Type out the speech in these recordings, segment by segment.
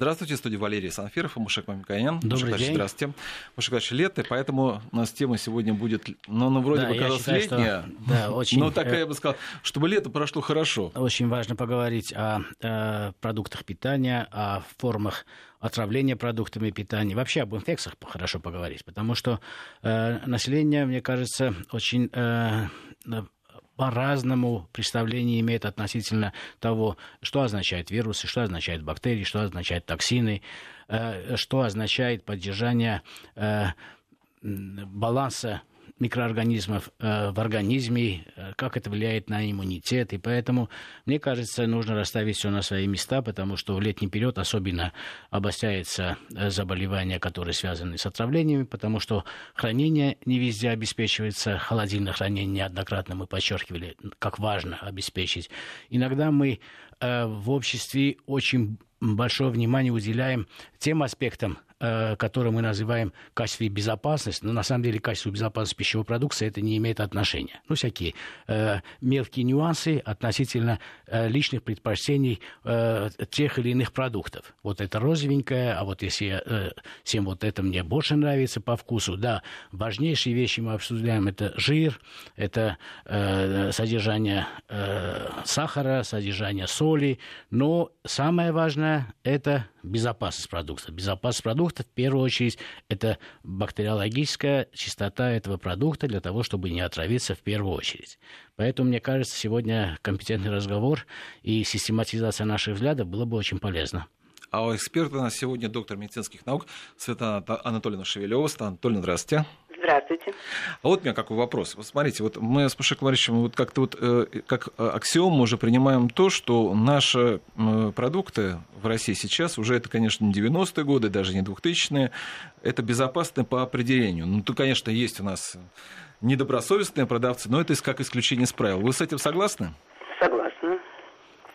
Здравствуйте, в студии Валерия Санфирова, Мушег Мамиконян. Добрый день. Здравствуйте. Мушег Иванович, лето, поэтому у нас тема сегодня будет, ну вроде бы казалось летняя, но такая, я бы сказал, чтобы лето прошло хорошо. Очень важно поговорить о продуктах питания, о формах отравления продуктами питания, вообще об инфекциях хорошо поговорить, потому что население, мне кажется, очень... по-разному представление имеет относительно того, что означают вирусы, что означают бактерии, что означают токсины, что означает поддержание баланса микроорганизмов в организме, как это влияет на иммунитет. И поэтому, мне кажется, нужно расставить все на свои места, потому что в летний период особенно обостряются заболевания, которые связаны с отравлениями, потому что хранение не везде обеспечивается, холодильное хранение неоднократно мы подчеркивали, как важно обеспечить. Иногда мы в обществе очень большое внимание уделяем тем аспектам, которые мы называем качеством безопасности, но на самом деле качество безопасности пищевой продукции это не имеет отношения. Ну, всякие мелкие нюансы относительно личных предпочтений тех или иных продуктов. Вот это розовенькое, а вот если всем вот это мне больше нравится по вкусу, да, важнейшие вещи мы обсуждаем, это жир, это содержание сахара, содержание соли, но самое важное это безопасность продукта. Безопасность продукта, в первую очередь, это бактериологическая чистота этого продукта для того, чтобы не отравиться в первую очередь. Поэтому, мне кажется, сегодня компетентный разговор и систематизация наших взглядов было бы очень полезно. А у эксперта у нас сегодня доктор медицинских наук Светлана Анатольевна Шевелева. Светлана Анатольевна, здравствуйте. Здравствуйте. А вот у меня какой вопрос. Вот смотрите, вот мы с Пашеком Ивановичем вот как-то вот как аксиому уже принимаем то, что наши продукты в России сейчас, уже это, конечно, не 90-е годы, даже не 2000-е, это безопасно по определению. Ну, то, конечно, есть у нас недобросовестные продавцы, но это как исключение из правил. Вы с этим согласны? Согласна.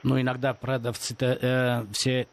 Ну, иногда продавцы-то все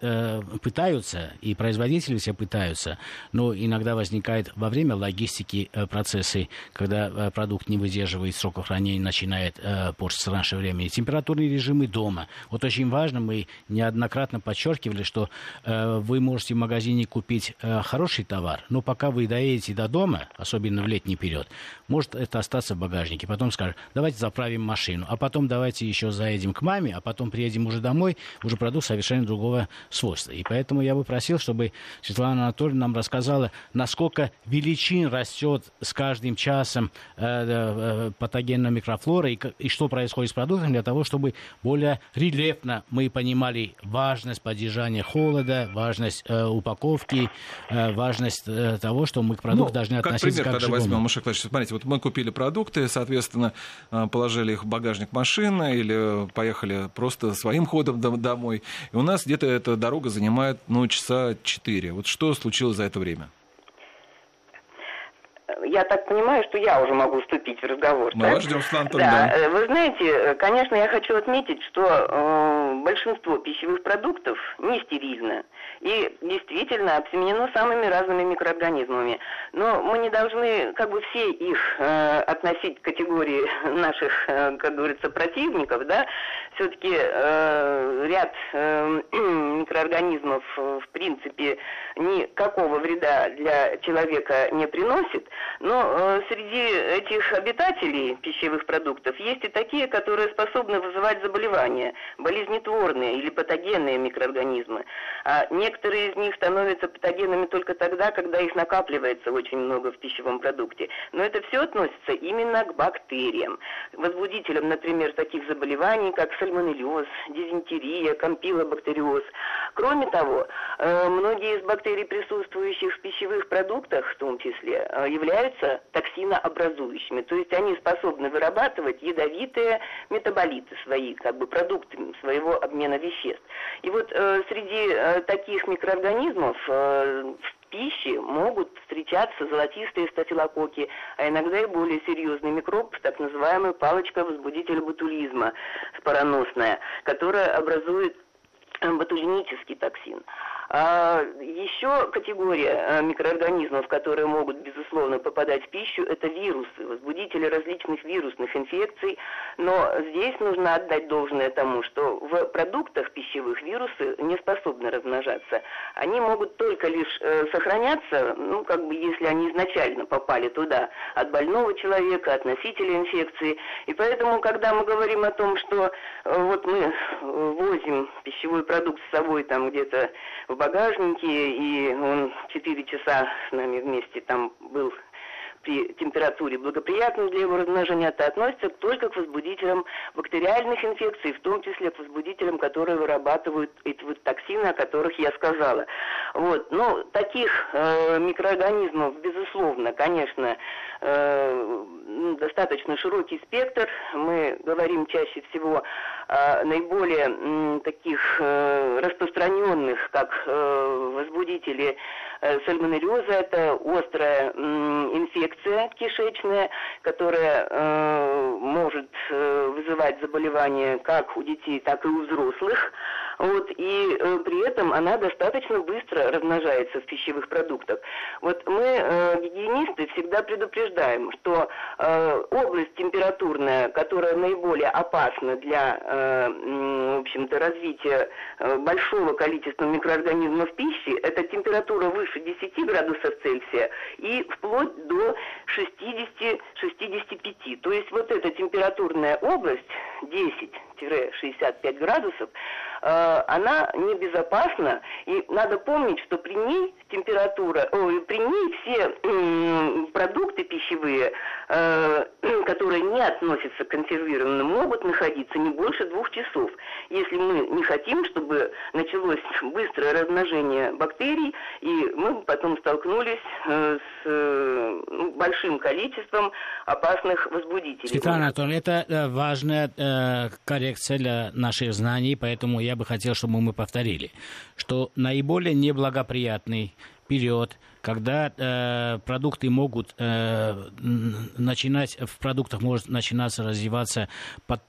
пытаются, и производители все пытаются, но иногда возникает во время логистики процессы, когда продукт не выдерживает срока хранения, начинает портиться раньше времени. Температурные режимы дома. Вот очень важно, мы неоднократно подчеркивали, что вы можете в магазине купить хороший товар, но пока вы доедете до дома, особенно в летний период, может это остаться в багажнике. Потом скажут, давайте заправим машину, а потом давайте еще заедем к маме, а потом приедем уже домой, уже продукт совершенно другого свойства. И поэтому я бы просил, чтобы Светлана Анатольевна нам рассказала, насколько величин растет с каждым часом патогенная микрофлора и что происходит с продуктом для того, чтобы более рельефно мы понимали важность поддержания холода, важность упаковки, важность того, что мы к продукту должны относиться как к живому. Как пример, тогда возьмем, Мушег Иванович, смотрите, вот мы купили продукты, соответственно, положили их в багажник машины или поехали просто своим ходом домой. И у нас где-то эта дорога занимает, часа 4. Вот что случилось за это время? Я так понимаю, что я уже могу вступить в разговор. Мы вас ждем, Светлана Анатольевна. Да, вы знаете, конечно, я хочу отметить, что большинство пищевых продуктов не стерильно и действительно обсеменено самыми разными микроорганизмами. Но мы не должны все их относить к категории наших, как говорится, противников, да. Все-таки ряд микроорганизмов, в принципе, никакого вреда для человека не приносит. Но среди этих обитателей пищевых продуктов есть и такие, которые способны вызывать заболевания, болезнетворные или патогенные микроорганизмы. А некоторые из них становятся патогенами только тогда, когда их накапливается очень много в пищевом продукте. Но это все относится именно к бактериям. Возбудителям, например, таких заболеваний, как сальмонеллез, дизентерия, кампилобактериоз. Кроме того, многие из бактерий, присутствующих в пищевых продуктах, в том числе, являются токсинообразующими. То есть они способны вырабатывать ядовитые метаболиты свои, продукты своего обмена веществ. И вот среди таких микроорганизмов пищи могут встречаться золотистые стафилококки, а иногда и более серьезный микроб, так называемая палочка возбудителя ботулизма спороносная, которая образует ботулинический токсин. Еще категория микроорганизмов, которые могут, безусловно, попадать в пищу, это вирусы, возбудители различных вирусных инфекций. Но здесь нужно отдать должное тому, что в продуктах пищевых вирусы не способны размножаться. Они могут только лишь сохраняться, ну, как бы, если они изначально попали туда от больного человека, от носителя инфекции. И поэтому, когда мы говорим о том, что вот мы возим пищевой продукт с собой там где-то в багажнике, и он 4 часа с нами вместе там был при температуре благоприятной для его размножения, это относится только к возбудителям бактериальных инфекций, в том числе к возбудителям, которые вырабатывают эти вот токсины, о которых я сказала. Вот. Но таких микроорганизмов, безусловно, конечно, достаточно широкий спектр. Мы говорим чаще всего о наиболее таких распространенных, как возбудители сальмонеллеза, это острая инфекция кишечная, которая может вызывать заболевания как у детей, так и у взрослых. Вот, и при этом она достаточно быстро размножается в пищевых продуктах. Вот мы, гигиенисты, всегда предупреждаем, что область температурная, которая наиболее опасна для, в общем-то, развития большого количества микроорганизмов в пище, это температура выше 10 градусов Цельсия и вплоть до 60-65. То есть вот эта температурная область 10-65 градусов, она небезопасна, и надо помнить, что при ней температура, при ней все продукты пищевые, которые не относятся к консервированным, могут находиться не больше 2 часов, если мы не хотим, чтобы началось быстрое размножение бактерий, и мы потом столкнулись с большим количеством опасных возбудителей. Светлана Анатольевна, это важная коррекция для наших знаний, поэтому я бы хотел, чтобы мы повторили, что наиболее неблагоприятный период, когда продукты могут начинать, в продуктах может начинаться развиваться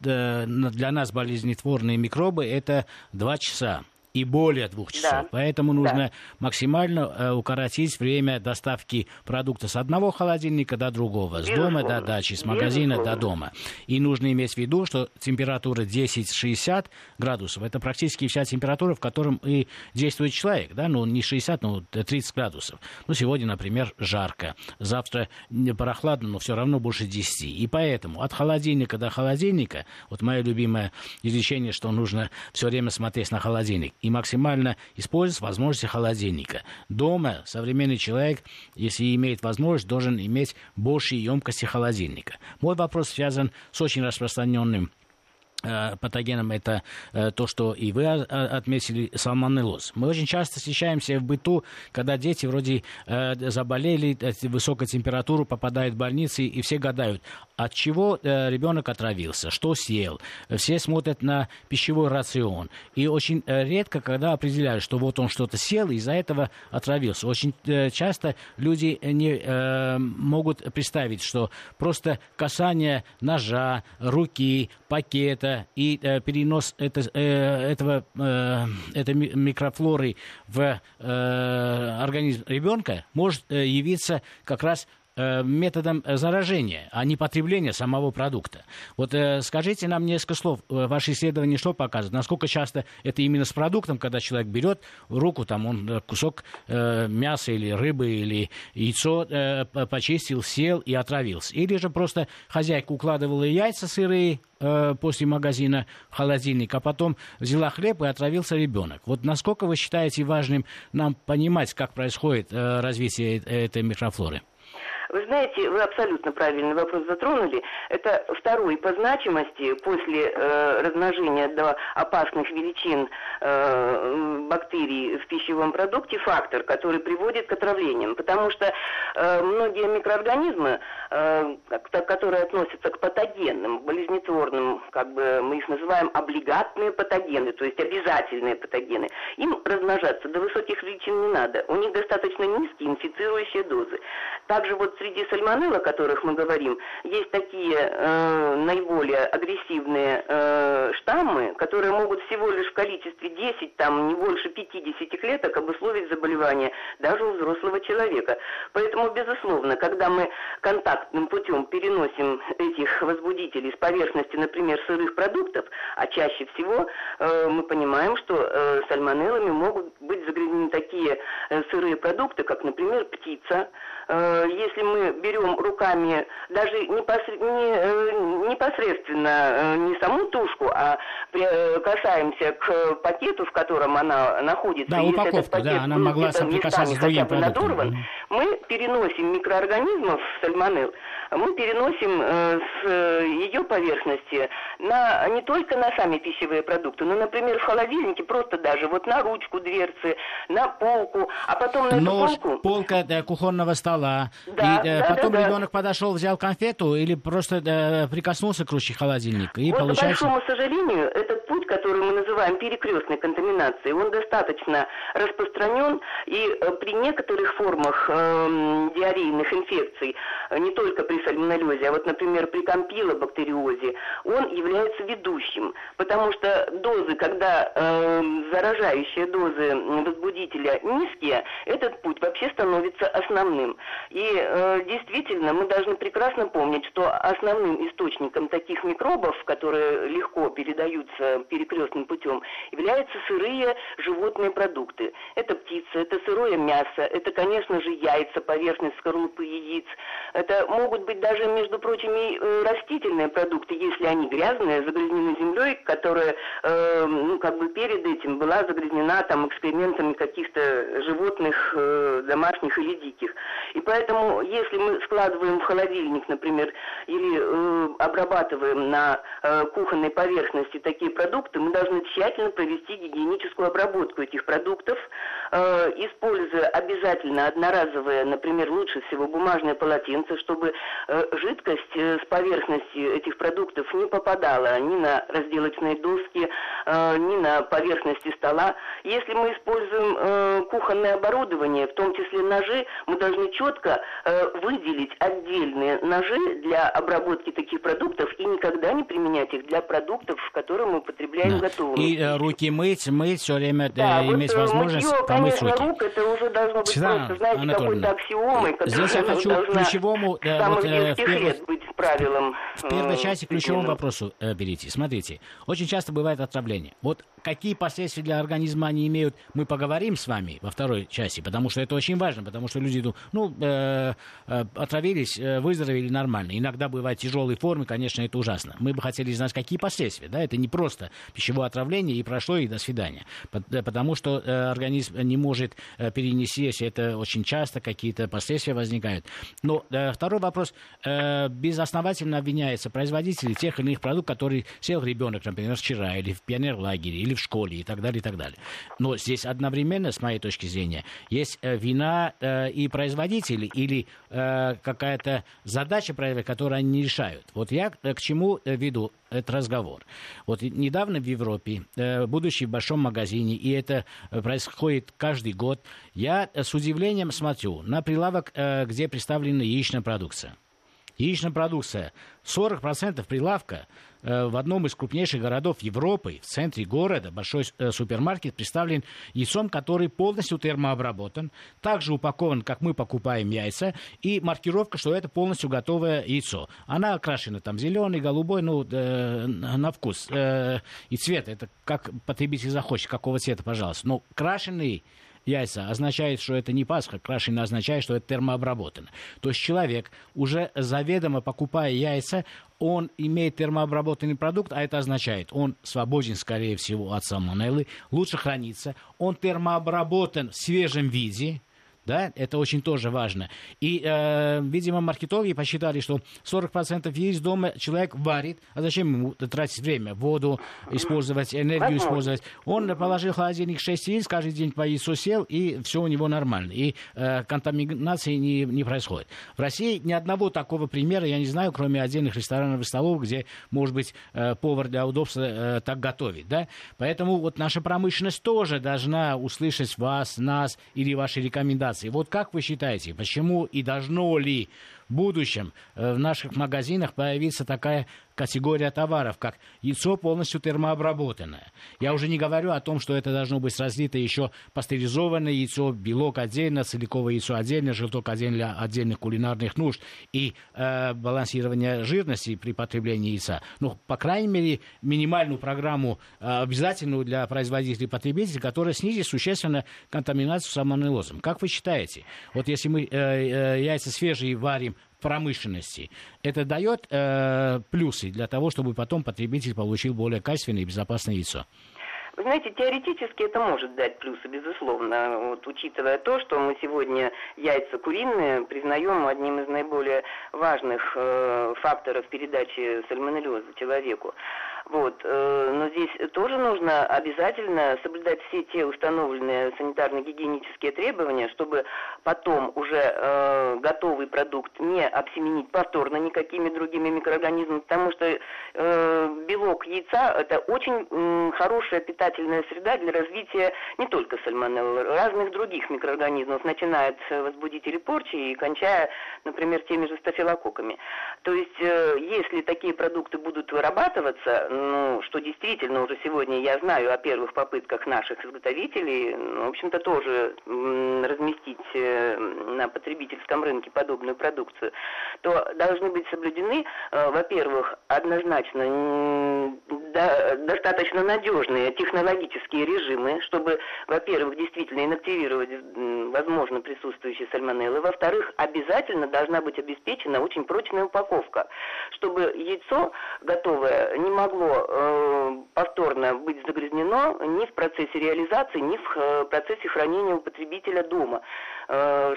для нас болезнетворные микробы, это 2 часа. И более 2 часов. Да. Поэтому нужно максимально укоротить время доставки продукта с одного холодильника до другого, с дома до дачи, с магазина до дома. И нужно иметь в виду, что температура 10-60 градусов, это практически вся температура, в котором и действует человек. Да? Ну, не 60, но 30 градусов. Ну, сегодня, например, жарко. Завтра прохладно, но все равно больше 10. И поэтому от холодильника до холодильника, вот мое любимое изречение, что нужно все время смотреть на холодильник и максимально использовать возможности холодильника. Дома современный человек, если имеет возможность, должен иметь большие емкости холодильника. Мой вопрос связан с очень распространенным патогеном, это то, что и вы отметили, сальмонеллез. Мы очень часто встречаемся в быту, когда дети вроде заболели, высокая температура, попадают в больницы, и все гадают, от чего ребенок отравился, что съел. Все смотрят на пищевой рацион. И очень редко, когда определяют, что вот он что-то съел, и из-за этого отравился. Очень часто люди не могут представить, что просто касание ножа, руки, пакета, и перенос этой микрофлоры в организм ребенка может явиться как раз методом заражения, а не потребления самого продукта. Вот скажите нам несколько слов. Ваше исследование что показывает? Насколько часто это именно с продуктом, когда человек берет в руку, там он кусок мяса или рыбы или яйцо почистил, съел и отравился? Или же просто хозяйка укладывала яйца сырые после магазина в холодильник, а потом взяла хлеб и отравился ребенок. Вот насколько вы считаете важным нам понимать, как происходит развитие этой микрофлоры? Вы знаете, вы абсолютно правильный вопрос затронули. Это второй по значимости после размножения до опасных величин бактерий в пищевом продукте фактор, который приводит к отравлениям. Потому что многие микроорганизмы, которые относятся к патогенным, болезнетворным, как бы мы их называем облигатные патогены, то есть обязательные патогены, им размножаться до высоких величин не надо. У них достаточно низкие инфицирующие дозы. Также вот среди сальмонелл, о которых мы говорим, есть такие наиболее агрессивные штаммы, которые могут всего лишь в количестве 10, там, не больше 50 клеток обусловить заболевание даже у взрослого человека. Поэтому, безусловно, когда мы контактным путем переносим этих возбудителей с поверхности, например, сырых продуктов, а чаще всего мы понимаем, что сальмонеллами могут быть загрязнены такие сырые продукты, как, например, птица. Если мы берем руками даже непосредственно не саму тушку, а касаемся к пакету, в котором она находится, да, если упаковку, этот пакет да, она могла соприкасаться с другим продуктом, мы переносим микроорганизмов сальмонелл, мы переносим с ее поверхности на, не только на сами пищевые продукты, но, например, в холодильнике просто даже вот на ручку дверцы, на полку, а потом на нож, эту полку... полка кухонного стола. Да, и потом ребенок подошел, взял конфету или просто прикоснулся к ручке холодильника. И вот, получается... к большому сожалению, этот путь, который мы называем перекрестной контаминацией, он достаточно распространен, и при некоторых формах диарейных инфекций, не только при сальмонеллезе, а вот, например, при кампилобактериозе, он является ведущим, потому что дозы, когда заражающие дозы возбудителя низкие, этот путь вообще становится основным. И действительно, мы должны прекрасно помнить, что основным источником таких микробов, которые легко передаются перекрестным путем, являются сырые животные продукты. Это птица, это сырое мясо, это, конечно же, яйца, поверхность скорлупы яиц. Это могут быть даже, между прочим, и растительные продукты, если они грязные, загрязнены землей, которая, перед этим была загрязнена там экскрементами каких-то животных, домашних или диких. И поэтому, если мы складываем в холодильник, например, или обрабатываем на кухонной поверхности такие продукты, мы должны тщательно провести гигиеническую обработку этих продуктов, используя обязательно одноразовые, например, лучше всего бумажные полотенца, чтобы жидкость с поверхности этих продуктов не попадала ни на разделочные доски, ни на поверхности стола. Если мы используем кухонное оборудование, в том числе ножи, мы должны четко выделить отдельные ножи для обработки таких продуктов и никогда не применять их для продуктов, которые мы употребляем готовыми. И руки мыть все время, иметь возможность мытье, помыть руки. Конечно, рук это уже должно быть просто, знаете, какой-то аксиомой, которая должна быть правилом. В первой части к ключевому вопросу берите. Смотрите, очень часто бывает отравление. Вот какие последствия для организма они имеют, мы поговорим с вами во второй части, потому что это очень важно, потому что люди думают, отравились, выздоровели нормально. Иногда бывают тяжелые формы, конечно, это ужасно. Мы бы хотели знать, какие последствия, да, это не просто пищевое отравление и прошло, и до свидания. Потому что организм не может перенести, если это очень часто, какие-то последствия возникают. Но второй вопрос. Безосновательно обвиняются производители тех или иных продуктов, которые съел ребенок, например, вчера, или в пионерлагере, или в школе, и так далее, и так далее. Но здесь одновременно, с моей точки зрения, есть вина и производители, или какая-то задача, которую они не решают. Вот я к чему веду этот разговор. Вот недавно в Европе, будучи в большом магазине, и это происходит каждый год, я с удивлением смотрю на прилавок, где представлена яичная продукция. Яичная продукция. 40% прилавка в одном из крупнейших городов Европы, в центре города, большой супермаркет, представлен яйцом, который полностью термообработан, также упакован, как мы покупаем яйца, и маркировка, что это полностью готовое яйцо. Она окрашена там зеленый, голубой, на вкус. И цвет, это как потребитель захочет, какого цвета, пожалуйста. Но крашеный яйца означает, что это не Пасха, крашеное означает, что это термообработано. То есть человек, уже заведомо покупая яйца, он имеет термообработанный продукт, а это означает, он свободен, скорее всего, от сальмонеллы, лучше хранится, он термообработан в свежем виде. Да, это очень тоже важно. И, видимо, маркетологи посчитали, что 40% яиц дома человек варит. А зачем ему тратить время? Воду использовать, энергию использовать. Он положил в холодильник 6 яиц, каждый день по яйцу сел, и все у него нормально. И контаминации не происходит. В России ни одного такого примера я не знаю, кроме отдельных ресторанов и столов, где, может быть, повар для удобства так готовит. Да? Поэтому вот наша промышленность тоже должна услышать вас, нас или ваши рекомендации. организаций. Вот как вы считаете, почему и должно ли в будущем в наших магазинах появиться такая категория товаров, как яйцо полностью термообработанное? Я уже не говорю о том, что это должно быть разлито еще пастеризованное яйцо, белок отдельно, целиковое яйцо отдельно, желток отдельно для отдельных кулинарных нужд и балансирование жирности при потреблении яйца. Ну, по крайней мере, минимальную программу обязательную для производителей и потребителей, которая снизит существенно контаминацию сальмонеллозом. Как вы считаете, вот если мы яйца свежие варим в промышленности, это дает плюсы для того, чтобы потом потребитель получил более качественное и безопасное яйцо? Вы знаете, теоретически это может дать плюсы, безусловно, вот, учитывая то, что мы сегодня яйца куриные признаем одним из наиболее важных факторов передачи сальмонеллеза человеку. Вот. Но здесь тоже нужно обязательно соблюдать все те установленные санитарно-гигиенические требования, чтобы потом уже готовый продукт не обсеменить повторно никакими другими микроорганизмами, потому что белок яйца – это очень хорошая питательная среда для развития не только сальмонеллы, разных других микроорганизмов, начиная от возбудителей порчи и кончая, например, теми же стафилококками. То есть, если такие продукты будут вырабатываться, ну, что действительно уже сегодня я знаю о первых попытках наших изготовителей, в общем-то, тоже разместить на потребительском рынке подобную продукцию, то должны быть соблюдены, во-первых, однозначно достаточно надежные технологические режимы, чтобы, во-первых, действительно инактивировать возможно присутствующие сальмонеллы, во-вторых, обязательно должна быть обеспечена очень прочная упаковка, чтобы яйцо готовое не могло повторно быть загрязнено ни в процессе реализации, ни в процессе хранения у потребителя дома,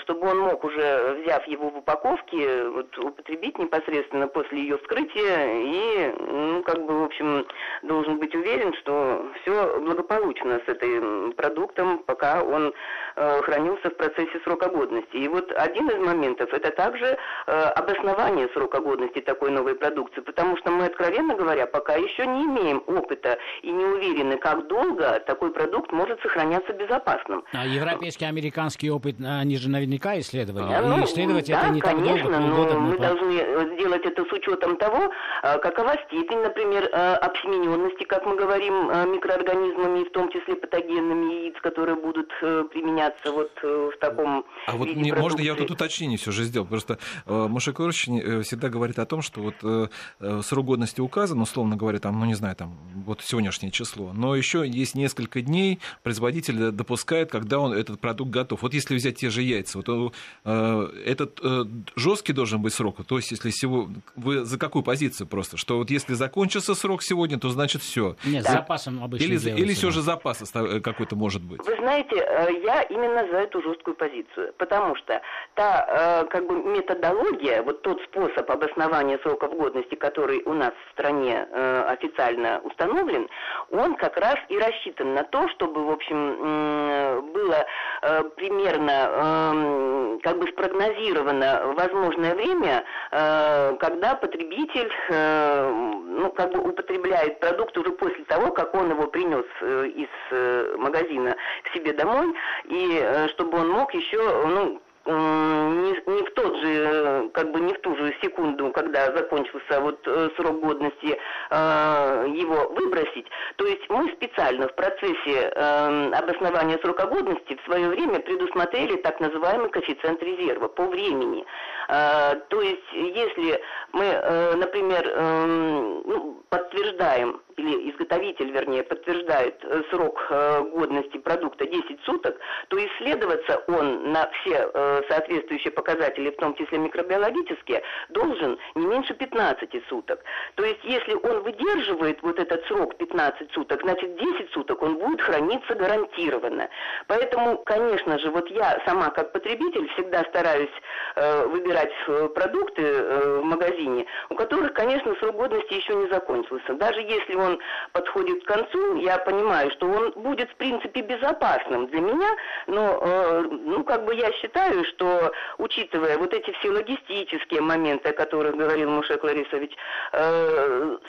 чтобы он мог уже, взяв его в упаковке, вот, употребить непосредственно после ее вскрытия и, ну, как бы, в общем, должен быть уверен, что все благополучно с этим продуктом, пока он хранился в процессе срока годности. И вот один из моментов – это также обоснование срока годности такой новой продукции, потому что мы, откровенно говоря, пока еще не имеем опыта и не уверены, как долго такой продукт может сохраняться безопасным. А европейский, американский опыт они же наверняка исследовали. Ну, исследовать да, это не конечно, так долго, но мы должны делать это с учетом того, какова степень, например, обсемененности, как мы говорим, микроорганизмами, в том числе патогенными яиц, которые будут применяться вот в таком виде вот продукции. Можно я тут уточнение все же сделал? Просто Мушег Иванович всегда говорит о том, что вот срок годности указан, условно говоря, там, ну не знаю, там вот сегодняшнее число, но еще есть несколько дней, производитель допускает, когда он этот продукт готов. Вот если взять те же яйца, вот, этот жесткий должен быть срок, то есть если сегодня, вы за какую позицию просто, что вот если закончился срок сегодня, то значит все. Нет, да. С запасом обычно или все же запас какой-то может быть. Вы знаете, я именно за эту жесткую позицию, потому что та как бы методология, вот тот способ обоснования сроков годности, который у нас в стране официально установлен, он как раз и рассчитан на то, чтобы, в общем, было примерно как бы спрогнозировано возможное время, когда потребитель ну, как бы употребляет продукт уже после того, как он его принес из магазина к себе домой, и чтобы он мог еще, ну, не в тот же, как бы не в ту же секунду, когда закончился вот срок годности, его выбросить. То есть мы специально в процессе обоснования срока годности в свое время предусмотрели так называемый коэффициент резерва по времени. То есть если мы, например, подтверждаем, или изготовитель, вернее, подтверждает срок годности продукта 10 суток, то исследоваться он на все соответствующие показатели, в том числе микробиологические, должен не меньше 15 суток. То есть, если он выдерживает вот этот срок 15 суток, значит 10 суток он будет храниться гарантированно. Поэтому, конечно же, вот я сама как потребитель всегда стараюсь выбирать выбирать продукты в магазине, у которых, конечно, срок годности еще не закончился. Даже если он подходит к концу, я понимаю, что он будет, в принципе, безопасным для меня, но, я считаю, что, учитывая вот эти все логистические моменты, о которых говорил Мушег Ларисович,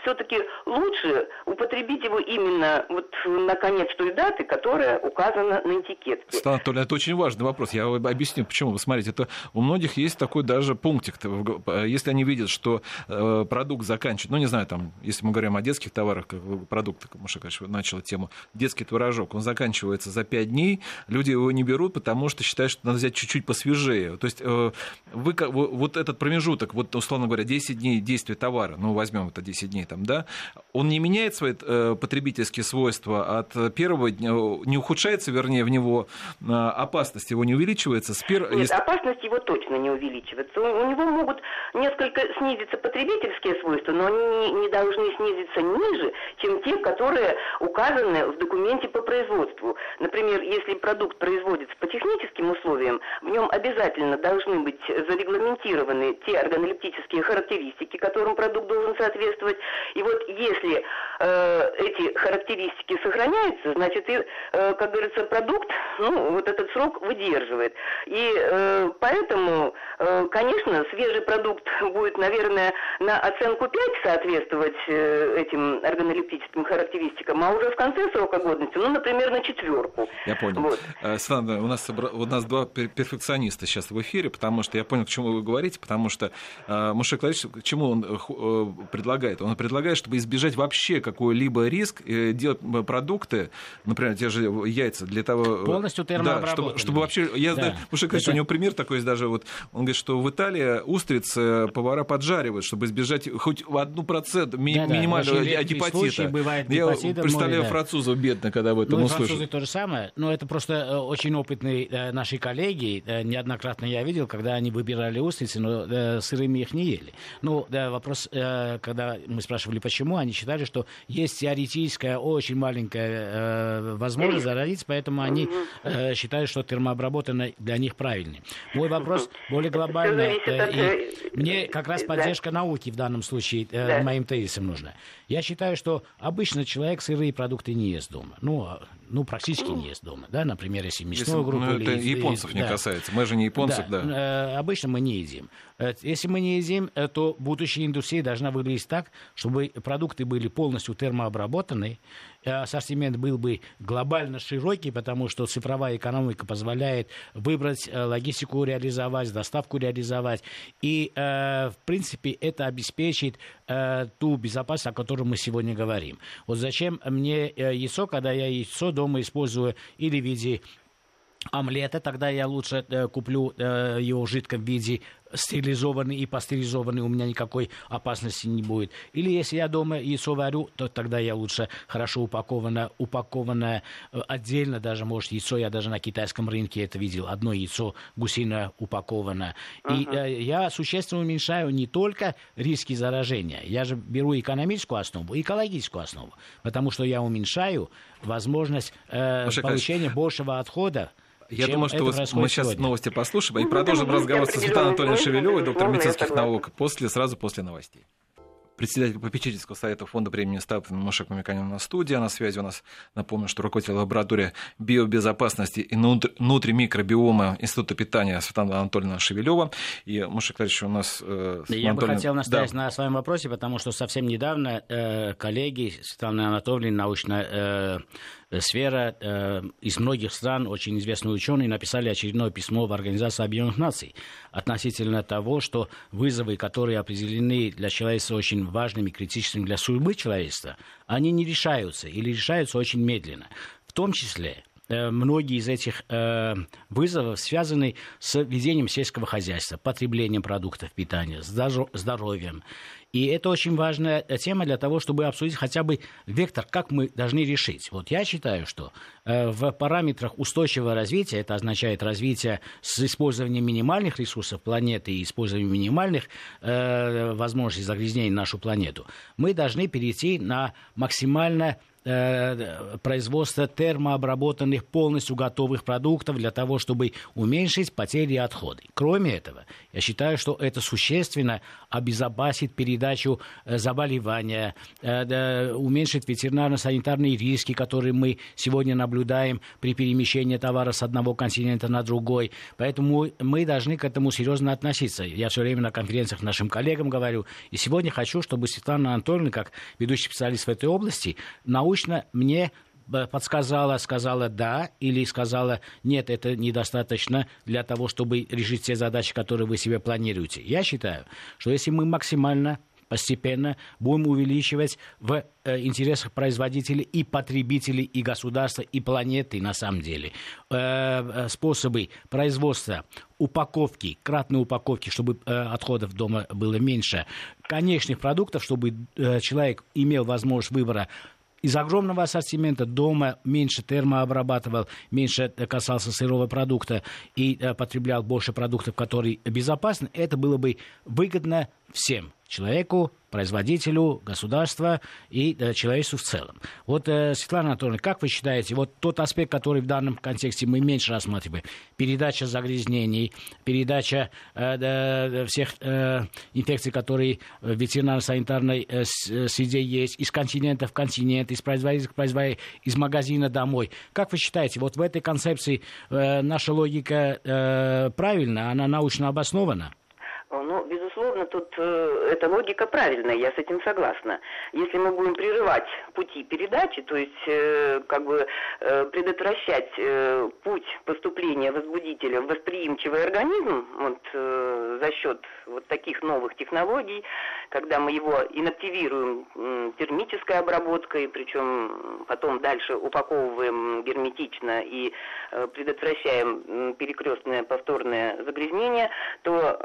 все-таки лучше употребить его именно вот на конец той даты, которая указана на этикетке. Светлана Анатольевна, это очень важный вопрос. Я объясню, почему. Вы смотрите, это у многих есть такой даже пунктик. Если они видят, что продукт заканчивается, если мы говорим о детских товарах, продукт, как Мушег начал тему, детский творожок, он заканчивается за 5 дней, люди его не берут, потому что считают, что надо взять чуть-чуть посвежее. То есть вот этот промежуток, вот, условно говоря, 10 дней действия товара, возьмем это 10 дней, он не меняет свои потребительские свойства от первого дня, не ухудшается, вернее, в него опасность его не увеличивается. Нет, опасность его точно не увеличивается. У него могут несколько снизиться потребительские свойства, но они не должны снизиться ниже, чем те, которые указаны в документе по производству. Например, если продукт производится по техническим условиям, в нем обязательно должны быть зарегламентированы те органолептические характеристики, которым продукт должен соответствовать. И вот если эти характеристики сохраняются, значит, и, как говорится, продукт, вот этот срок выдерживает. И поэтому, конечно, свежий продукт будет, наверное, на оценку 5 соответствовать этим органолептическим характеристикам, а уже в конце срока годности, например, на 4. Я понял. Светлана, у нас два перфекциониста сейчас в эфире, потому что я понял, к чему вы говорите, потому что Мушег Ларисович, к чему он предлагает? Он предлагает, чтобы избежать вообще какой-либо риск, делать продукты, например, те же яйца, для того... Полностью термообработанные. Да, чтобы вообще... Мушег Ларисович, у него пример такой есть даже, он говорит, что в Италии устрицы повара поджаривают, чтобы избежать хоть 1% минимального гепатита. Я представляю французов бедно, когда об этом услышат. Французы то же самое, но это просто очень опытные наши коллеги, неоднократно я видел, когда они выбирали устрицы, но сырыми их не ели. Вопрос, когда мы спрашивали, почему, они считали, что есть теоретическая очень маленькая возможность заразиться, поэтому они считают, что термообработанное для них правильный. Мой вопрос более глобальный. Мне как раз поддержка науки в данном случае моим тезисом нужна. Я считаю, что обычно человек сырые продукты не ест дома. Практически не ест дома. Да? Например, если мясную группу... это японцев не касается. Мы же не японцы. Да. Обычно мы не едим. Если мы не едим, то будущая индустрия должна выглядеть так, чтобы продукты были полностью термообработаны, ассортимент был бы глобально широкий, потому что цифровая экономика позволяет выбрать, логистику реализовать, доставку реализовать. И, в принципе, это обеспечит ту безопасность, о которой мы сегодня говорим. Вот зачем мне яйцо, когда я яйцо дома использую или в виде омлета, тогда я лучше куплю его в жидком виде, стерилизованный и пастеризованный, у меня никакой опасности не будет. Или если я дома яйцо варю, то тогда я лучше хорошо упакованное отдельно даже, может, яйцо, я даже на китайском рынке это видел, одно яйцо гусиное упакованное. И я существенно уменьшаю не только риски заражения, я же беру экономическую основу, экологическую основу, потому что я уменьшаю возможность получения большего отхода. Я думаю, что мы сейчас сегодня новости послушаем и продолжим разговор со Светланой Анатольевной Шевелевой, доктором медицинских наук, сразу после новостей. Председатель попечительского совета фонда премии Статана Мушег Мамиконян на студии. На связи у нас, напомню, что руководитель лаборатории биобезопасности и внутримикробиома Института питания Светлана Анатольевна Шевелева. И Мушег Ларисович у нас... Я бы хотел настоять на своем вопросе, потому что совсем недавно коллеги Светланы Анатольевны, научная сфера, из многих стран, очень известные ученые, написали очередное письмо в Организацию Объединенных Наций относительно того, что вызовы, которые определены для человечества очень важными, критичными для судьбы человечества, они не решаются или решаются очень медленно. В том числе многие из этих вызовов связаны с ведением сельского хозяйства, потреблением продуктов питания, здоровьем. И это очень важная тема для того, чтобы обсудить хотя бы вектор, как мы должны решить. Вот я считаю, что в параметрах устойчивого развития, это означает развитие с использованием минимальных ресурсов планеты и использованием минимальных возможностей загрязнения нашу планету, мы должны перейти на максимально производства термообработанных полностью готовых продуктов для того, чтобы уменьшить потери и отходы. Кроме этого, я считаю, что это существенно обезопасит передачу заболевания, уменьшит ветеринарно-санитарные риски, которые мы сегодня наблюдаем при перемещении товара с одного континента на другой. Поэтому мы должны к этому серьезно относиться. Я все время на конференциях нашим коллегам говорю, и сегодня хочу, чтобы Светлана Анатольевна, как ведущий специалист в этой области, научно мне подсказала, сказала «да» или сказала «нет, это недостаточно для того, чтобы решить те задачи, которые вы себе планируете». Я считаю, что если мы максимально, постепенно будем увеличивать в интересах производителей и потребителей, и государства, и планеты, на самом деле, способы производства, упаковки, кратной упаковки, чтобы отходов дома было меньше, конечных продуктов, чтобы человек имел возможность выбора из огромного ассортимента, дома меньше термообрабатывал, меньше касался сырого продукта и потреблял больше продуктов, которые безопасны, это было бы выгодно всем. Человеку, производителю, государству и человечеству в целом. Вот, Светлана Анатольевна, как вы считаете, вот тот аспект, который в данном контексте мы меньше рассматриваем, передача загрязнений, передача всех инфекций, которые в ветеринарно-санитарной среде есть, из континента в континент, из производителя к производителю, из магазина домой. Как вы считаете, вот в этой концепции наша логика правильна, она научно обоснована? Ну, безусловно, тут эта логика правильная, я с этим согласна. Если мы будем прерывать пути передачи, то есть предотвращать путь поступления возбудителя в восприимчивый организм за счет вот таких новых технологий, когда мы его инактивируем термической обработкой, причем потом дальше упаковываем герметично и предотвращаем перекрестное повторное загрязнение, то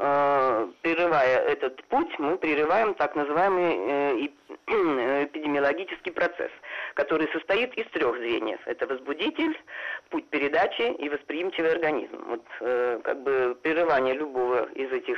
прерывая этот путь, мы прерываем так называемый эпидемиологический процесс, который состоит из трех звеньев. Это возбудитель, путь передачи и восприимчивый организм. Прерывание любого из этих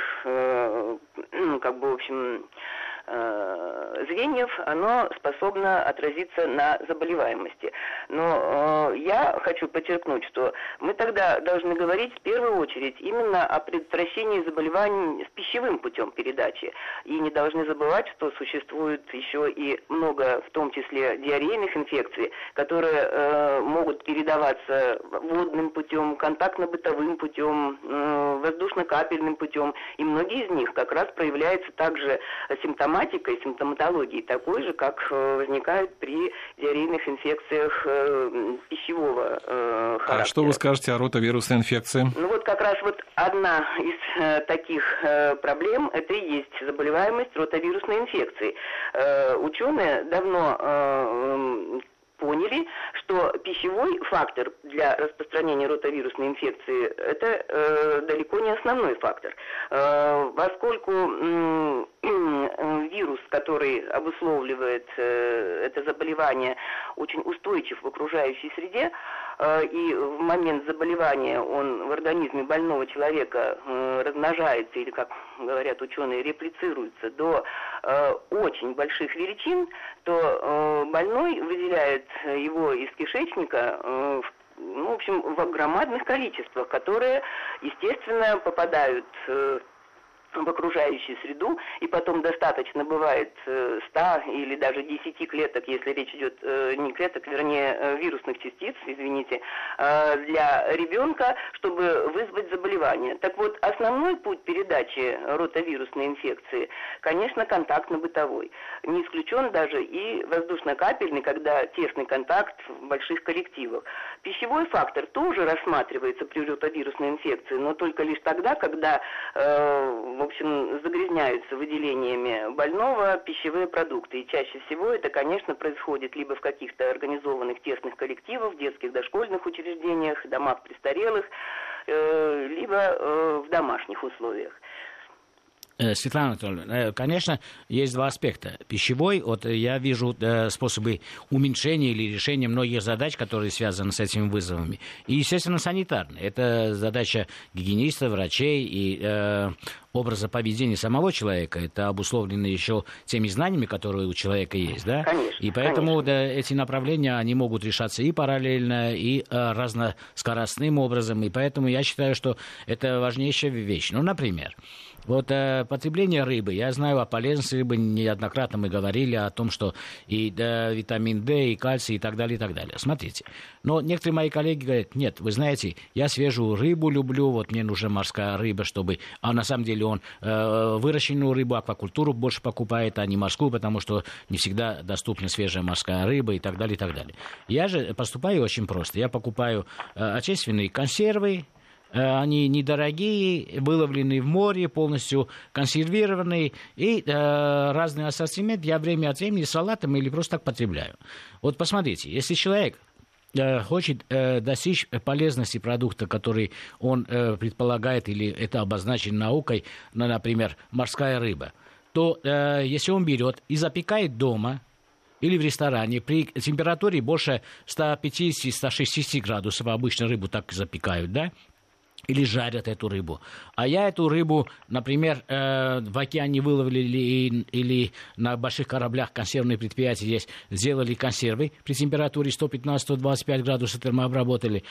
звеньев, оно способно отразиться на заболеваемости. Но я хочу подчеркнуть, что мы тогда должны говорить в первую очередь именно о предотвращении заболеваний с пищевым путем передачи. И не должны забывать, что существует еще и много, в том числе, диарейных инфекций, которые могут передаваться водным путем, контактно-бытовым путем, воздушно-капельным путем. И многие из них как раз проявляются также симптоматикой, симптоматологии такой же, как возникает при диарейных инфекциях пищевого характера. А что вы скажете о ротовирусной инфекции? Ну вот как раз вот одна из таких проблем – это и есть заболеваемость ротовирусной инфекцией. Ученые давно поняли, что пищевой фактор для распространения ротовирусной инфекции – это далеко не основной фактор. Поскольку вирус, который обусловливает это заболевание, очень устойчив в окружающей среде, и в момент заболевания он в организме больного человека размножается, или, как говорят ученые, реплицируется до очень больших величин, то больной выделяет его из кишечника в громадных количествах, которые, естественно, попадают в окружающую среду, и потом достаточно бывает 100 или даже 10 клеток, если речь идет не клеток, вернее вирусных частиц, извините, для ребенка, чтобы вызвать заболевание. Так вот, основной путь передачи ротовирусной инфекции, конечно, контактно-бытовой. Не исключен даже и воздушно-капельный, когда тесный контакт в больших коллективах. Пищевой фактор тоже рассматривается при ротовирусной инфекции, но только лишь тогда, когда загрязняются выделениями больного пищевые продукты. И чаще всего это, конечно, происходит либо в каких-то организованных тесных коллективах, детских дошкольных учреждениях, домах престарелых, либо в домашних условиях. Светлана Анатольевна, конечно, есть два аспекта. Пищевой, вот я вижу способы уменьшения или решения многих задач, которые связаны с этими вызовами. И, естественно, санитарный. Это задача гигиенистов, врачей и образа поведения самого человека, это обусловлено еще теми знаниями, которые у человека есть, да? Конечно. И поэтому да, эти направления, они могут решаться и параллельно, и разноскоростным образом, и поэтому я считаю, что это важнейшая вещь. Ну, например, вот потребление рыбы. Я знаю о полезности рыбы, неоднократно мы говорили о том, что и витамин D, и кальций, и так далее, и так далее. Смотрите. Но некоторые мои коллеги говорят, нет, вы знаете, я свежую рыбу люблю, вот мне нужна морская рыба, чтобы... А на самом деле он выращенную рыбу, аквакультуру больше покупает, а не морскую, потому что не всегда доступна свежая морская рыба, и так далее, и так далее. Я же поступаю очень просто. Я покупаю отечественные консервы, они недорогие, выловленные в море, полностью консервированные. И разный ассортимент я время от времени салатом или просто так потребляю. Вот посмотрите, если человек хочет достичь полезности продукта, который он предполагает, или это обозначено наукой, ну, например, морская рыба, то если он берет и запекает дома, или в ресторане при температуре больше 150-160 градусов, обычно рыбу так запекают, да? Или жарят эту рыбу. А я эту рыбу, например, в океане выловили или на больших кораблях консервные предприятия здесь сделали консервы при температуре 115-125 градусов термообработали.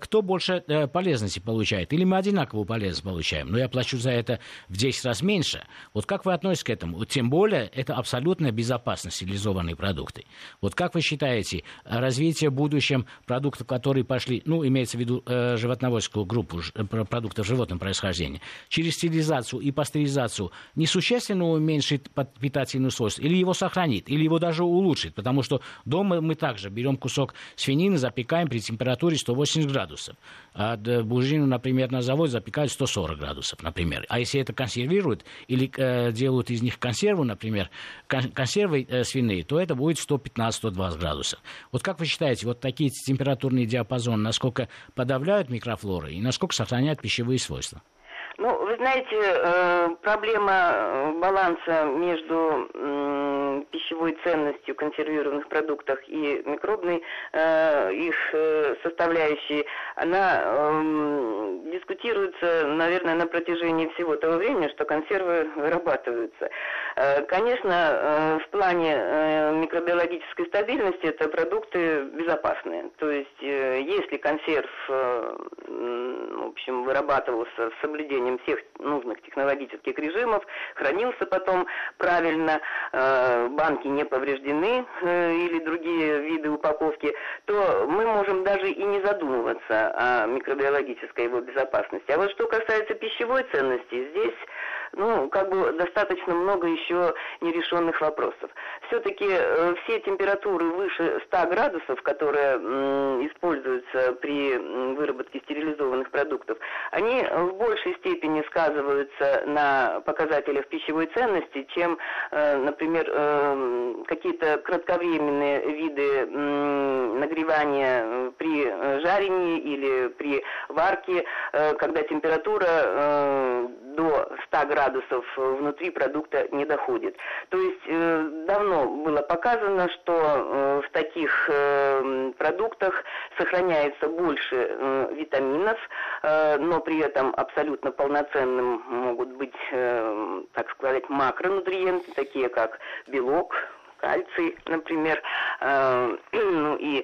Кто больше полезности получает? Или мы одинаковую полезность получаем? Но я плачу за это в 10 раз меньше. Вот как вы относитесь к этому? Тем более, это абсолютная безопасность, стерилизованные продукты. Вот как вы считаете, развитие в будущем продуктов, которые пошли, ну, имеется в виду животноводческую группу, продуктов животного происхождения, через стерилизацию и пастеризацию несущественно уменьшит питательную свойство, или его сохранит, или его даже улучшит, потому что дома мы также берем кусок свинины, запекаем при температуре 180 градусов, а бужину, например, на заводе запекают 140 градусов, например. А если это консервируют или делают из них консерву, например, консервы свиные, то это будет 115-120 градусов. Вот как вы считаете, вот такие температурные диапазоны, насколько подавляют микрофлоры и насколько сохраняют пищевые свойства? Ну, вы знаете, проблема баланса между пищевой ценностью в консервированных продуктах и микробной их составляющей, она дискутируется, наверное, на протяжении всего того времени, что консервы вырабатываются. Конечно, в плане микробиологической стабильности это продукты безопасные. То есть, если консерв, в общем, вырабатывался с соблюдением всех нужных технологических режимов, хранился потом правильно, банки не повреждены или другие виды упаковки, то мы можем даже и не задумываться о микробиологической его безопасности. А вот что касается пищевой ценности, здесь достаточно много еще нерешенных вопросов. Все-таки все температуры выше 100 градусов, которые используются при выработке стерилизованных продуктов, они в большей степени сказываются на показателях пищевой ценности, чем, например, какие-то кратковременные виды нагревания при жарении или при варке, когда температура до 100 градусов внутри продукта не доходит. То есть давно было показано, что в таких продуктах сохраняется больше витаминов, но при этом абсолютно полноценным могут быть, так сказать, макронутриенты, такие как белок, кальций, например, и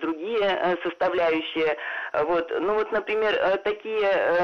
другие составляющие. Вот. Ну вот, например, такие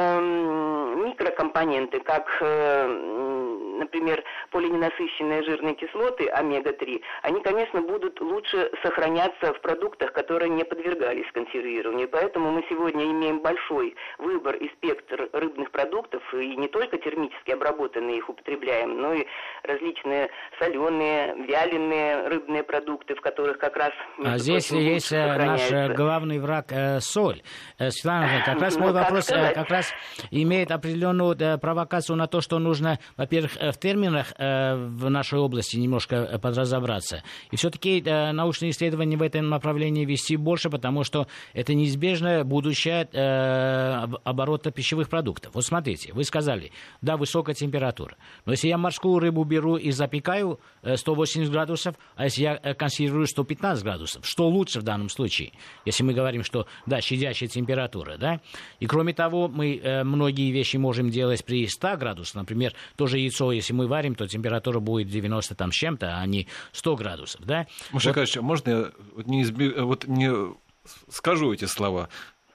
микрокомпоненты, как, например, полиненасыщенные жирные кислоты, омега-3, они, конечно, будут лучше сохраняться в продуктах, которые не подвергались консервированию. Поэтому мы сегодня имеем большой выбор и спектр рыбных продуктов, и не только термически обработанные их употребляем, но и различные соленые, вяленые рыбные продукты, в которых как раз... А здесь есть наш главный враг – соль. Светлана, как раз мой вопрос как раз имеет определенную провокацию на то, что нужно, во-первых, в терминах в нашей области немножко подразобраться. И все-таки научные исследования в этом направлении вести больше, потому что это неизбежное будущее оборота пищевых продуктов. Вот смотрите, вы сказали, да, высокая температура. Но если я морскую рыбу беру и запекаю 180 градусов, а если я консервирую 115 градусов, что лучше в данном случае? Если мы говорим, что, да, щадящая температура, да? И кроме того, мы многие вещи можем делать при 100 градусах. Например, тоже яйцо, если мы варим, то температура будет 90 там с чем-то, а не 100 градусов, да? Мушег Иванович, можно я не скажу эти слова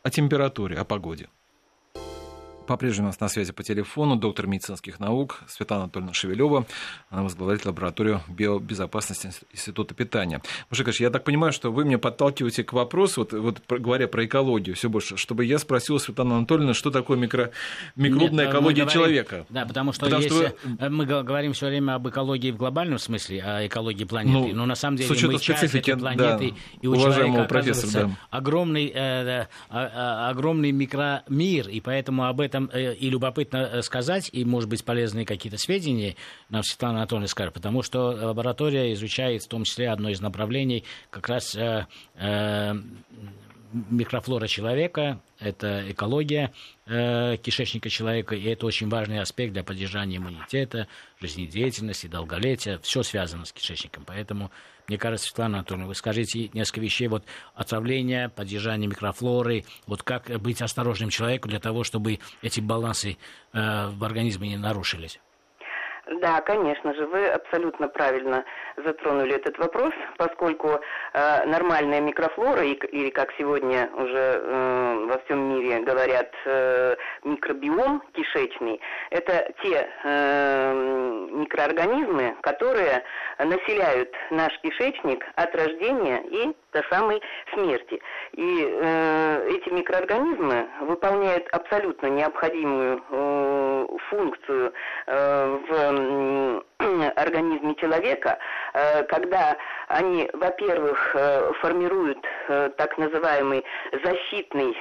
о температуре, о погоде? По-прежнему у нас на связи по телефону доктор медицинских наук Светлана Анатольевна Шевелева. Она возглавляет лабораторию биобезопасности Института питания. Мушег Иванович, я так понимаю, что вы меня подталкиваете к вопросу, вот говоря про экологию все больше, чтобы я спросил Светлану Анатольевну, что такое микробная экология человека. Да, потому что мы говорим все время об экологии в глобальном смысле, о экологии планеты. Но на самом деле мы часть этой планеты, да, и у человека оказывается, да, огромный микромир, и поэтому об этом и любопытно сказать, и, может быть, полезные какие-то сведения нам Светлана Анатольевна скажет, потому что лаборатория изучает в том числе одно из направлений как раз микрофлора человека, это экология кишечника человека, и это очень важный аспект для поддержания иммунитета, жизнедеятельности, долголетия, все связано с кишечником, поэтому... Мне кажется, Светлана Анатольевна, вы скажите несколько вещей. Вот отравление, поддержание микрофлоры, вот как быть осторожным человеку для того, чтобы эти балансы в организме не нарушились. Да, конечно же, вы абсолютно правильно затронули этот вопрос, поскольку нормальная микрофлора, или как сегодня уже во всем мире говорят, микробиом кишечный, это те микроорганизмы, которые населяют наш кишечник от рождения и до самой смерти. И эти микроорганизмы выполняют абсолютно необходимую функцию в организме человека, когда они, во-первых, формируют так называемый защитный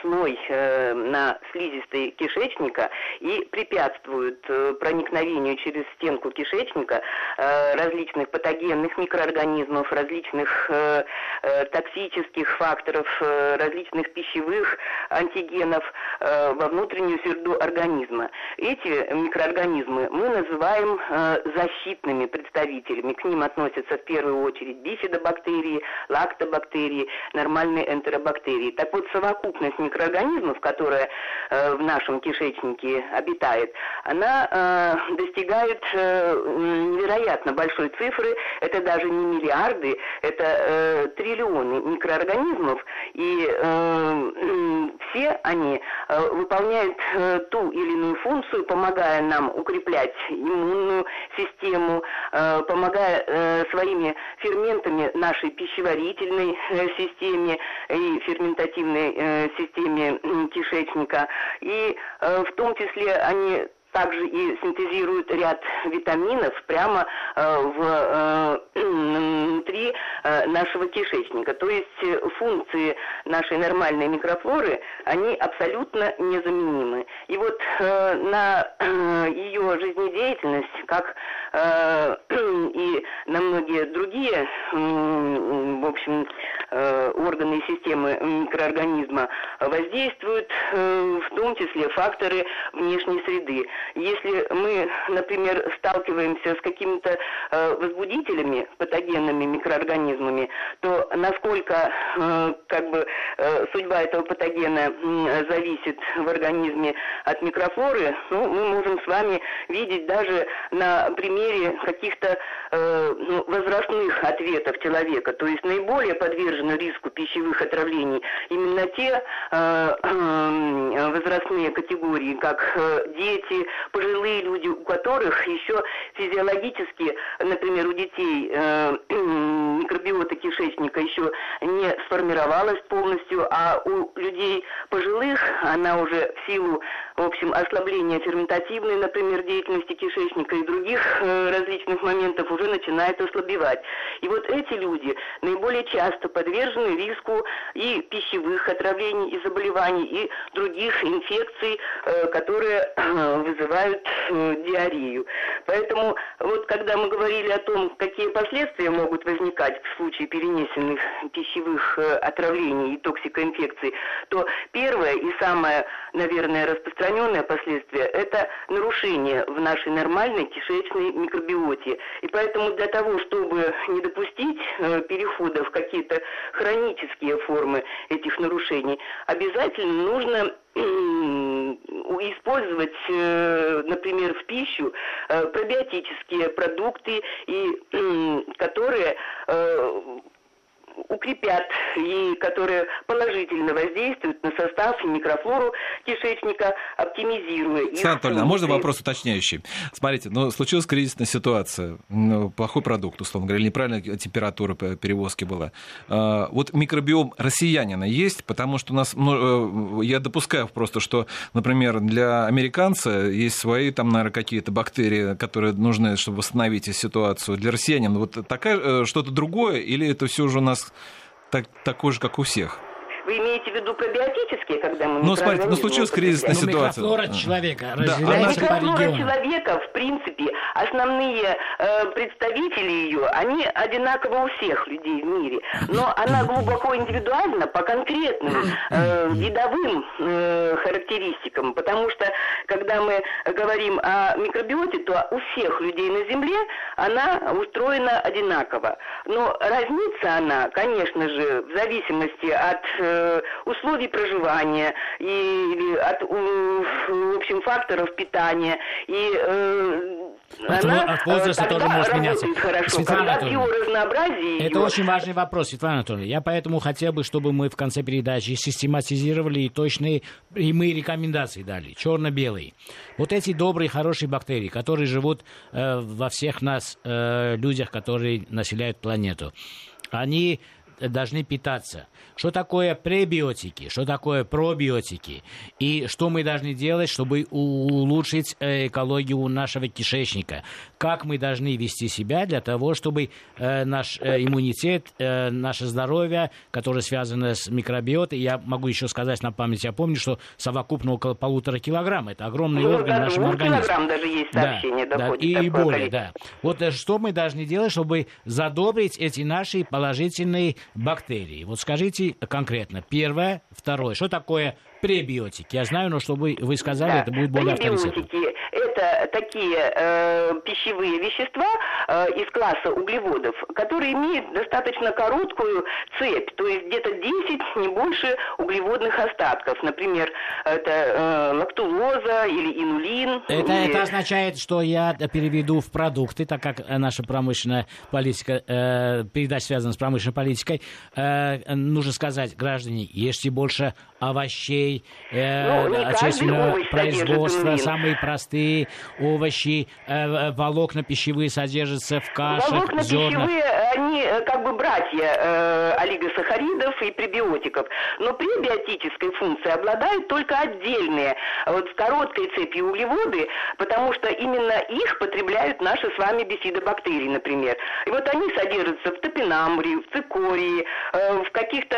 слой на слизистой кишечника и препятствуют проникновению через стенку кишечника различных патогенных микроорганизмов, различных токсических факторов, различных пищевых антигенов во внутреннюю среду организма. Эти микроорганизмы мы называем защитными представителями. К ним относятся в первую очередь бифидобактерии, лактобактерии, нормальные энтеробактерии. Так вот, совокупность микроорганизмов, которая в нашем кишечнике обитает, она достигает невероятно большой цифры. Это даже не миллиарды, это триллионы микроорганизмов. И все они выполняют ту или иную функцию, помогая нам укреплять иммунную систему, помогая своими ферментами нашей пищеварительной системе и ферментативной системе кишечника. И в том числе они также и синтезируют ряд витаминов прямо внутри нашего кишечника. То есть функции нашей нормальной микрофлоры, они абсолютно незаменимы. И вот на ее жизнедеятельность, как и на многие другие, в общем, органы и системы микроорганизма воздействуют в том числе факторы внешней среды. Если мы, например, сталкиваемся с какими-то возбудителями, патогенными микроорганизмами, то насколько судьба этого патогена зависит в организме от микрофлоры, мы можем с вами видеть даже на примере каких-то возрастных ответов человека. То есть наиболее подвержены риску пищевых отравлений именно те возрастные категории, как дети, пожилые люди, у которых еще физиологически, например, у детей микробиота кишечника еще не сформировалась полностью, а у людей пожилых она уже в силу, в общем, ослабления ферментативной, например, деятельности кишечника и других различных моментов уже начинает ослабевать. И вот эти люди наиболее часто подвержены риску и пищевых отравлений, и заболеваний, и других инфекций, которые вызывают диарею. Поэтому вот когда мы говорили о том, какие последствия могут возникать в случае перенесенных пищевых отравлений и токсикоинфекций, то первое и самое, наверное, распространенное последствие – это нарушение в нашей нормальной кишечной микробиоте. И поэтому для того, чтобы не допустить перехода в какие-то хронические формы этих нарушений, обязательно нужно использовать, например, в пищу пробиотические продукты, и которые укрепят и которые положительно воздействуют на состав и микрофлору кишечника, оптимизируя их. Светлана Анатольевна, а можно вопрос уточняющий? Смотрите, случилась кризисная ситуация, плохой продукт, условно говоря, неправильная температура перевозки была. Вот микробиом россиянина есть, потому что у нас, я допускаю просто, что, например, для американца есть свои, там, наверное, какие-то бактерии, которые нужны, чтобы восстановить ситуацию. Для россиянина вот такая, что-то другое, или это все уже у нас такой же, как у всех? Вы имеете в виду пробиотические, когда мы... Смотрите, случилась кризисная ситуация. Микрофлора человека разделяется по регионам. Микрофлора человека, в принципе, основные представители ее, они одинаковы у всех людей в мире. Но она глубоко индивидуальна по конкретным видовым характеристикам. Потому что, когда мы говорим о микробиоте, то у всех людей на Земле она устроена одинаково. Но разнится она, конечно же, в зависимости от условий проживания или от, в общем, факторов питания. И она тоже может меняться. Хорошо, это очень важный вопрос, Светлана Анатольевна. Я поэтому хотел бы, чтобы мы в конце передачи систематизировали и точные прямые рекомендации дали, черно-белые. Вот эти добрые, хорошие бактерии, которые живут во всех нас, людях, которые населяют планету, они должны питаться. Что такое пребиотики, что такое пробиотики, и что мы должны делать, чтобы улучшить экологию нашего кишечника, как мы должны вести себя для того, чтобы наш иммунитет, наше здоровье, которое связано с микробиотой, я могу еще сказать на память, я помню, что совокупно около 1,5 килограмма, это огромный орган в нашем организме. Килограмм даже есть сообщение, да, доходит. Да, и более, да. Вот что мы должны делать, чтобы задобрить эти наши положительные бактерии. Вот скажите конкретно. Первое, второе. Что такое пребиотики? Я знаю, но чтобы вы сказали, да, это будет более авторитетно. Это такие пищевые вещества из класса углеводов, которые имеют достаточно короткую цепь, то есть где-то 10, не больше, углеводных остатков. Например, это лактулоза или инулин. Это означает, что я переведу в продукты, так как наша промышленная политика, передача связана с промышленной политикой. Нужно сказать, граждане, ешьте больше овощей, отечественного производства, самые простые овощи, волокна пищевые содержатся в кашах, волокна зернах. Пищевые, они как бы братья олигосахаридов и пребиотиков. Но пребиотической функцией обладают только отдельные, вот в короткой цепи углеводы, потому что именно их потребляют наши с вами бифидобактерии, например. И вот они содержатся в топинамбуре, в цикории, в каких-то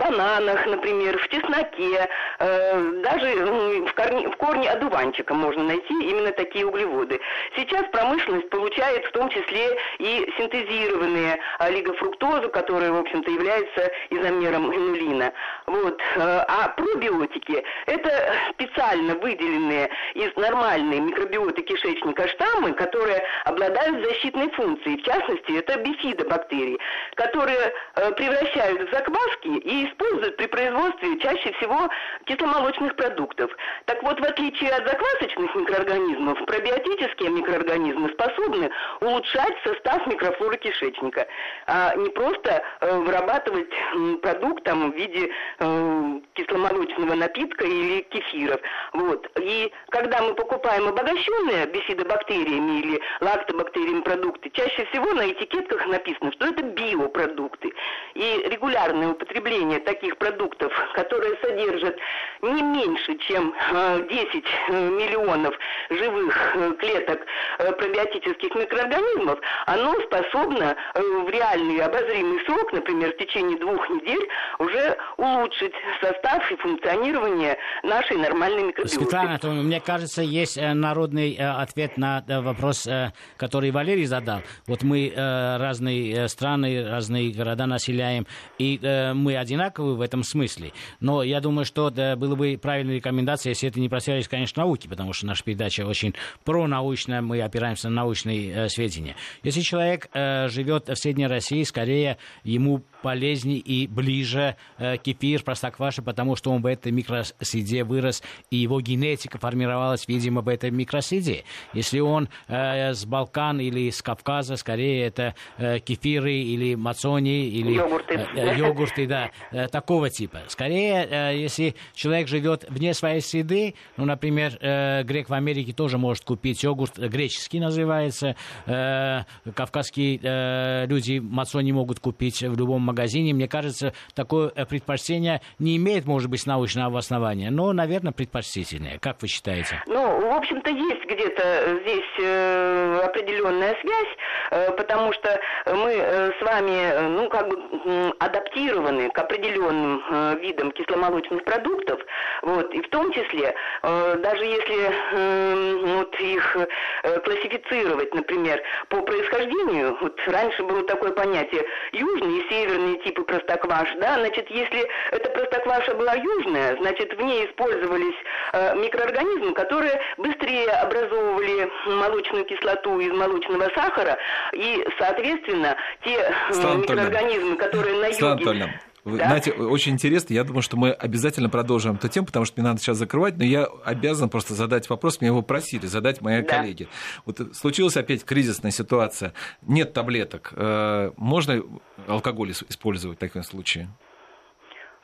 бананах, например, в чесноке, даже в корне одуванчика можно найти именно такие углеводы. Сейчас промышленность получает в том числе и синтезированные олигофруктозу, которая, в общем-то, является изомером инулина. Вот. А пробиотики – это специально выделенные из нормальной микробиоты кишечника штаммы, которые обладают защитной функцией. В частности, это бифидобактерии, которые превращают в закваски и используют при производстве чаще всего кисломолочных продуктов. Так вот, в отличие от заквасочных микроорганизмов, пробиотические микроорганизмы способны улучшать состав микрофлоры кишечника, а не просто вырабатывать продукт там в виде кисломолочного напитка или кефиров. Вот. И когда мы покупаем обогащенные бифидобактериями или лактобактериями продукты, чаще всего на этикетках написано, что это биопродукты. И регулярное употребление таких продуктов, которые содержат не меньше, чем 10 миллионов живых клеток пробиотических микроорганизмов, оно способно в реальный обозримый срок, например, в течение 2 недель, уже улучшить состав и функционирование нашей нормальной микробиоты. Светлана Анатольевна, мне кажется, есть народный ответ на вопрос, который Валерий задал. Вот мы разные страны, разные города населяем, и мы одинаковы в этом смысле. Но я думаю, что было бы правильной рекомендацией, если это не просвязывались, конечно, науки, потому что наша передача очень пронаучная, мы опираемся на научные сведения. Если человек живет в Средней России, скорее ему полезнее и ближе кефир, простокваша, потому что он в этой микросреде вырос, и его генетика формировалась, видимо, в этой микросреде. Если он с Балкан или с Кавказа, скорее это кефиры или мацони, или йогурты, да, такого типа. Скорее, если человек живет вне своей среды, ну, например, грек в Америке тоже может купить йогурт, греческий называется, кавказские люди мацони могут купить в любом магазине. Мне кажется, такое предпочтение не имеет, может быть, научного основания, но, наверное, предпочтительнее. Как вы считаете? Ну, в общем-то, есть где-то здесь определенная связь, потому что мы с вами, ну, как бы адаптированы к определенным видам кисломолочных продуктов, вот, и в том числе, даже если вот их классифицировать, например, по происхождению, вот раньше было такое понятие южный и северный типы простокваш, да, значит, если эта простокваша была южная, значит, в ней использовались микроорганизмы, которые быстрее образовывали молочную кислоту из молочного сахара, и, соответственно, те микроорганизмы, которые на юге... Вы, да. Знаете, очень интересно. Я думаю, что мы обязательно продолжим эту тему, потому что мне надо сейчас закрывать, но я обязан просто задать вопрос. Меня его просили задать мои коллеги. Вот случилась опять кризисная ситуация. Нет таблеток. Можно алкоголь использовать в таком случае?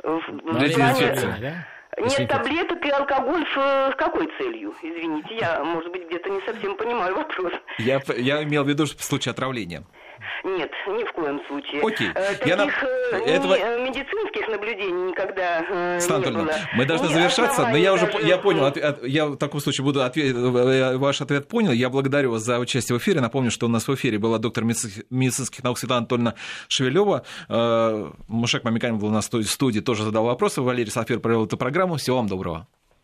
Для дезинфекции. Нет таблеток и алкоголь с какой целью? Извините, я, может быть, где-то не совсем понимаю вопрос. Я имел в виду, что в случае отравления. Нет, ни в коем случае. Окей. Медицинских наблюдений никогда не было. Мы должны завершаться, но я понял, я в таком случае буду ваш ответ понял. Я благодарю вас за участие в эфире. Напомню, что у нас в эфире была доктор медицинских наук Светлана Анатольевна Шевелева. Мушег Мамиконян был у нас в студии, тоже задал вопросы. Валерий Санфиров провел эту программу. Всего вам доброго.